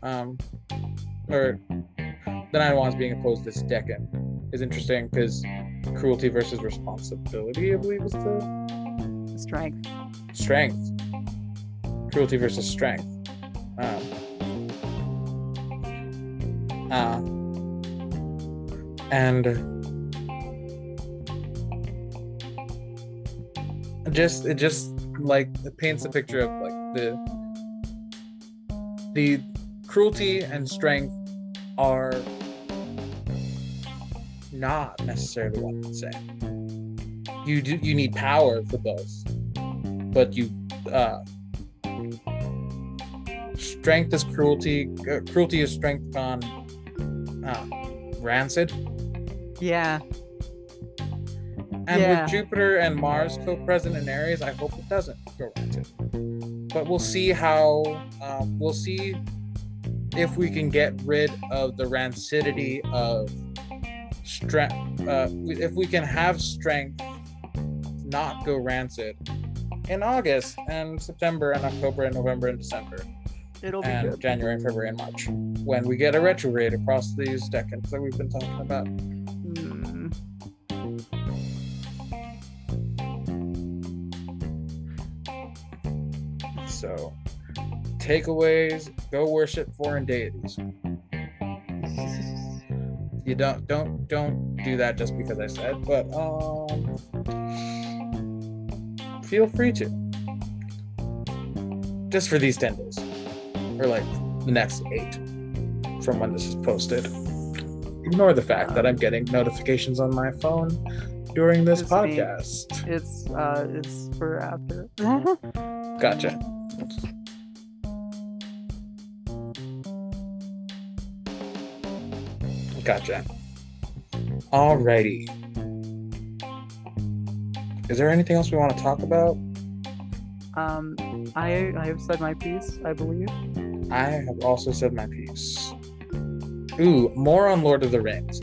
or the 9 of Wands being opposed to this decan is interesting because cruelty versus responsibility, I believe, is the strength. Cruelty versus strength. And it just like it paints a picture of like the cruelty and strength are not necessarily one and the same. You need power for both, but strength is cruelty. Cruelty is strength gone rancid. Yeah. And with Jupiter and Mars co-present in Aries, I hope it doesn't go into. But we'll see how, we'll see if we can get rid of the rancidity of strength, if we can have strength not go rancid in August and September and October and November and December. It'll be good. January and February and March, when we get a retrograde across these decans that we've been talking about. So, takeaways: go worship foreign deities. You don't do that just because I said, but feel free to. Just for these 10 days, or like the next 8, from when this is posted. Ignore the fact that I'm getting notifications on my phone during this podcast. It's for after. Gotcha. Gotcha. Alrighty. Is there anything else we want to talk about? I have said my piece, I believe. I have also said my piece. Ooh, more on Lord of the Rings.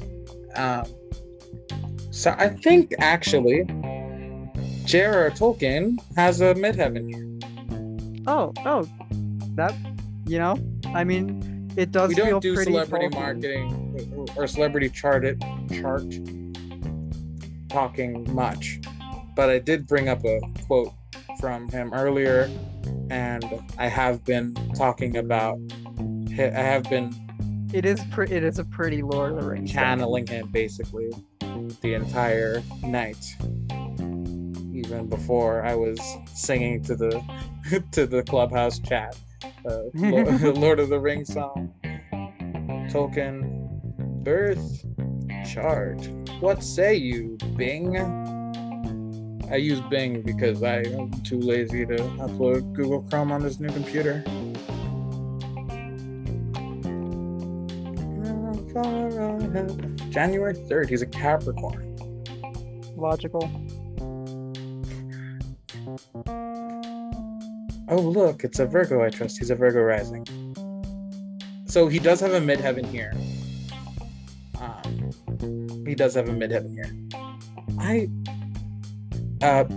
So I think actually J.R.R. Tolkien has a midheaven here. Oh, that, you know, I mean, it does feel pretty. We don't do celebrity Tolkien marketing or celebrity chart talking much, but I did bring up a quote from him earlier, and I have been talking about. It is a pretty Lord of the Rings. Channeling him basically the entire night, even before I was singing to the clubhouse chat, Lord of the Rings song. Tolkien, birth chart. What say you, Bing? I use Bing because I'm too lazy to upload Google Chrome on this new computer. January 3rd, he's a Capricorn. Logical. Oh, look, it's a Virgo, I trust. He's a Virgo rising. So he does have a midheaven here.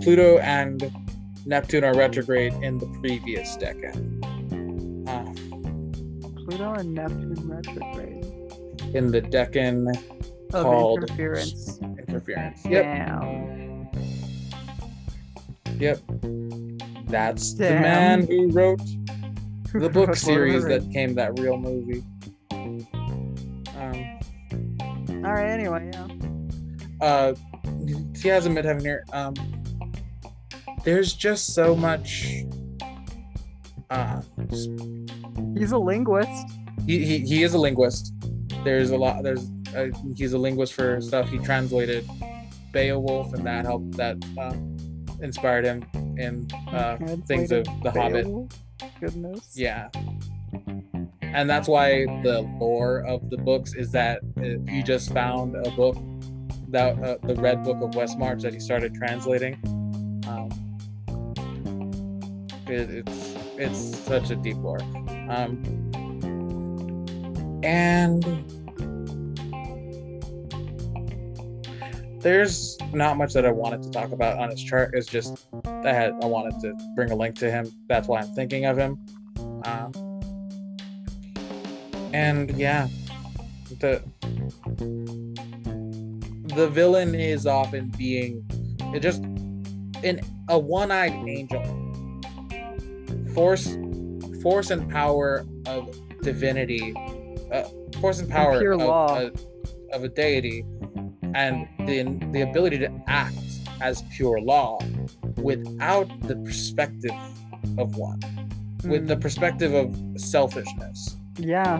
Pluto and Neptune are retrograde in the previous decan. Pluto and Neptune retrograde in the decan of called interference. Yep. Damn. Yep. That's the man who wrote the book series that came that real movie. All right. Anyway, yeah. He has a midheaven here. There's just so much. He's a linguist. He is a linguist. There's a lot. He's a linguist for stuff. He translated Beowulf, and that helped. That inspired him in things of the Hobbit. Goodness. Yeah. And that's why the lore of the books is that he just found a book that the Red Book of Westmarch that he started translating. It's such a deep lore, and there's not much that I wanted to talk about on his chart. It's just that I wanted to bring a link to him. That's why I'm thinking of him. And yeah, the villain is often being just in a one-eyed angel. Force and power of divinity, force and power of a deity, and the ability to act as pure law without the perspective of one, with the perspective of selfishness. Yeah.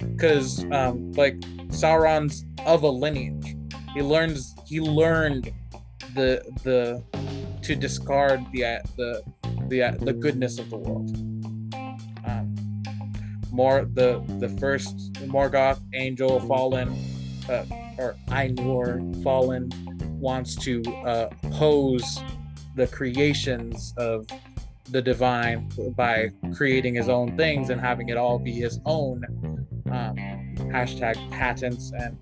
Because like Sauron's of a lineage, he learned the to discard the goodness of the world. The first Morgoth angel fallen, or Ainur fallen, wants to oppose the creations of the divine by creating his own things and having it all be his own. Hashtag patents and,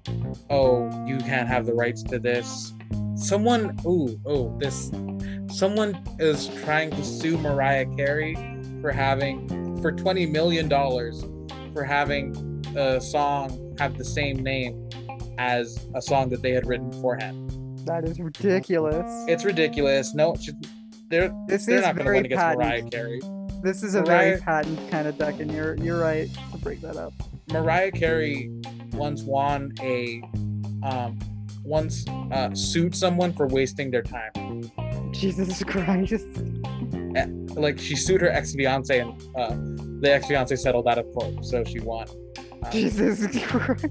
oh, you can't have the rights to this. Someone is trying to sue Mariah Carey for $20 million for having a song have the same name as a song that they had written beforehand. That is ridiculous. It's ridiculous. No, they're not going to win against Mariah Carey. This is very patent kind of deck, and you're right to break that up. Mariah Carey once won sued someone for wasting their time. Jesus Christ. Like, she sued her ex-fiance, and the ex-fiance settled out of court, so she won. Jesus Christ.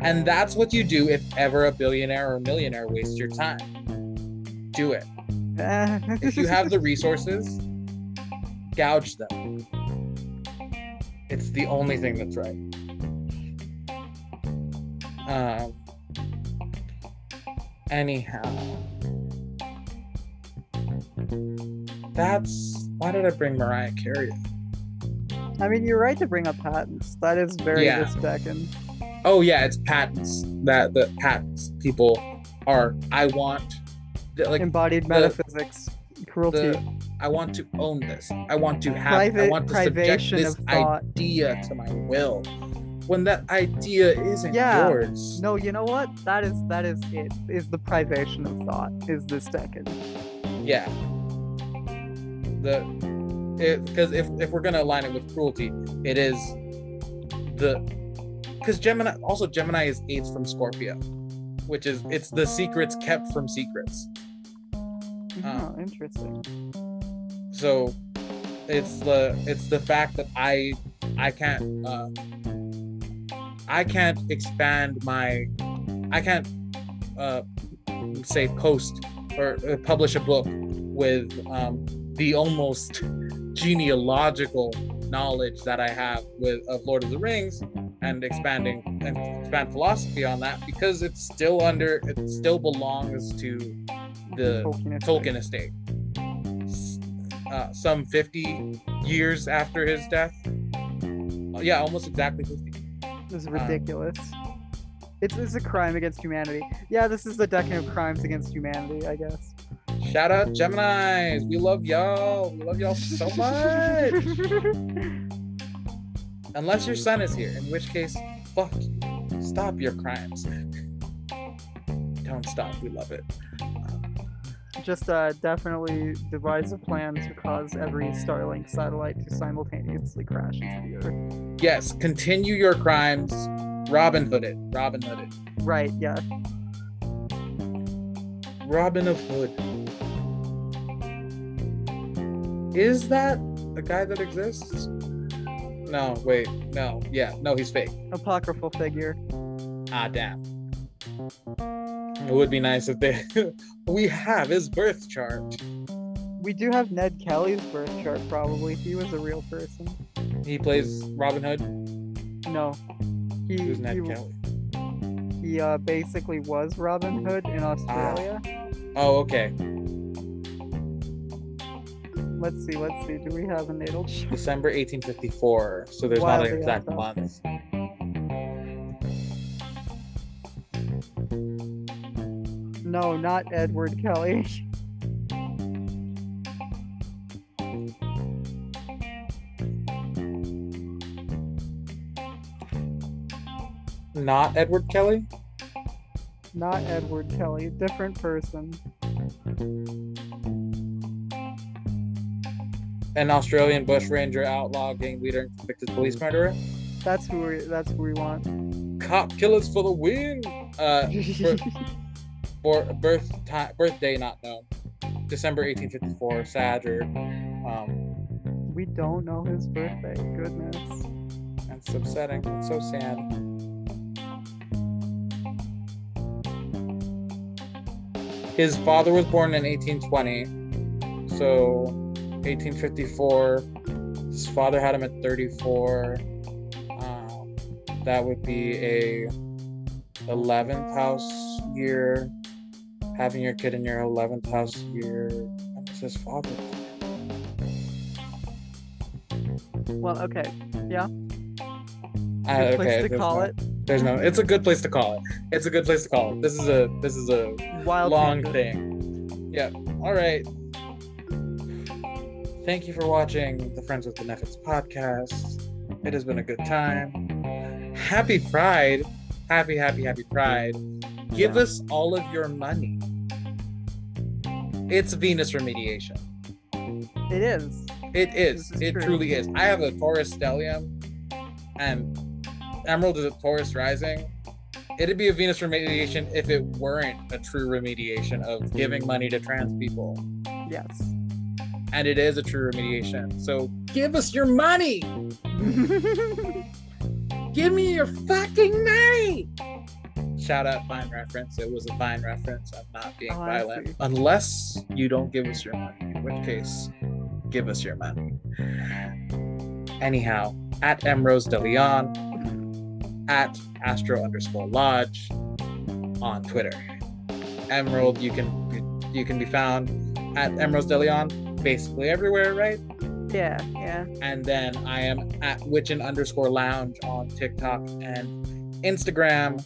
And that's what you do if ever a billionaire or a millionaire wastes your time. Do it. If you have the resources, gouge them. It's the only thing that's right. Anyhow. Why did I bring Mariah Carey? I mean, you're right to bring up patents. That is very distracting. Oh yeah, it's patents. That the patents people are. I want embodied metaphysics, cruelty. I want to own this. I want to have. I want to subject this idea to my will, when that idea isn't yours. No, you know what? That is it. Is the privation of thought? Is this decade? Yeah. Because if we're gonna align it with cruelty, it is because Gemini is 8th from Scorpio, which is it's the secrets kept from secrets. Interesting. So it's the fact that I can't say post or publish a book with the almost genealogical knowledge that I have of Lord of the Rings and expand philosophy on that, because it still belongs to the Tolkien estate. Some 50 years after his death. Yeah, almost exactly 50. This is ridiculous. It's a crime against humanity. Yeah, this is the decade of crimes against humanity, I guess. Shout out Geminis. We love y'all. We love y'all so much. Unless your son is here, in which case, fuck you. Stop your crimes. Don't stop. We love it. Just definitely devise a plan to cause every Starlink satellite to simultaneously crash into the Earth. Yes, continue your crimes. Robin Hood it. Right, yeah. Robin of Hood. Is that a guy that exists? No, wait, no. Yeah, no, he's fake. Apocryphal figure. Ah, damn. It would be nice if they... We have his birth chart. We do have Ned Kelly's birth chart, probably. He was a real person. He plays Robin Hood? No. Who's Ned Kelly? He basically was Robin Hood in Australia. Oh, okay. Let's see. Do we have a natal chart? December 1854. So there's not an exact month. No, not Edward Kelly. Not Edward Kelly? Not Edward Kelly. Different person. An Australian bushranger, outlaw, gang leader, and convicted police murderer? That's who we want. Cop killers for the win! Birthday not known. December 1854. Saturn. We don't know his birthday. Goodness. That's upsetting. It's so sad. His father was born in 1820, so 1854. His father had him at 34. That would be a 11th house year, having your kid in your 11th house year. What is his father? Well, okay. Yeah. Good place okay, to call no, it. There's no. It's a good place to call it. It's a good place to call it. This is a wild long thing. Yeah. All right. Thank you for watching the Friends with Benefits podcast. It has been a good time. Happy Pride. Happy, happy, happy Pride. Give us all of your money. It's Venus remediation. It is. It is. It truly is. I have a Taurus stellium. And Emerald is a Taurus rising. It'd be a Venus remediation if it weren't a true remediation of giving money to trans people. Yes. And it is a true remediation. So give us your money. Give me your fucking money. Shout out Vine reference. It was a Vine reference. I'm not being violent. Unless you don't give us your money, in which case, give us your money. Anyhow, at Emeralds DeLeon, at Astro_Lodge on Twitter. Emerald, you can be found at Emeralds DeLeon basically everywhere, right? Yeah, yeah. And then I am at Witchin_Lounge on TikTok and Instagram.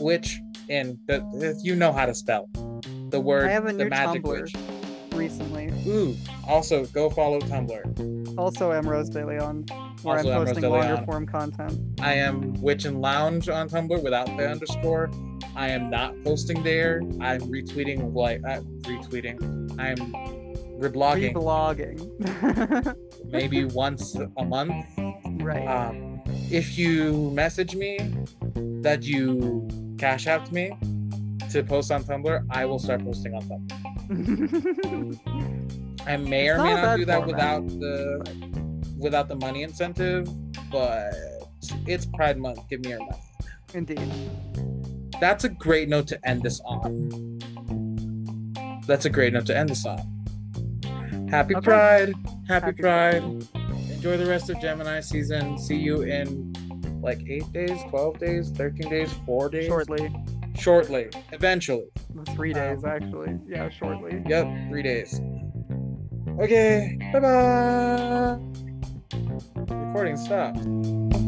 Witch in the, you know how to spell the word. I have a new magic Tumblr witch recently. Ooh, also go follow Tumblr. Also Emeralds DeLeon, where also I'm posting longer form content. I am Witch and Lounge on Tumblr without the underscore. I am not posting there. I'm retweeting, I'm reblogging. Reblogging. Maybe once a month. Right. If you message me that you cash out to me to post on Tumblr, I will start posting on Tumblr. I may or may not do that without the money incentive, but it's Pride Month. Give me your money. Indeed. That's a great note to end this on. Happy Pride. Happy Pride. Enjoy the rest of Gemini season. See you in 8 days, 12 days, 13 days, 4 days. Shortly. Eventually. 3 days, actually. Yeah, shortly. Yep, 3 days. Okay, bye-bye. Recording stopped.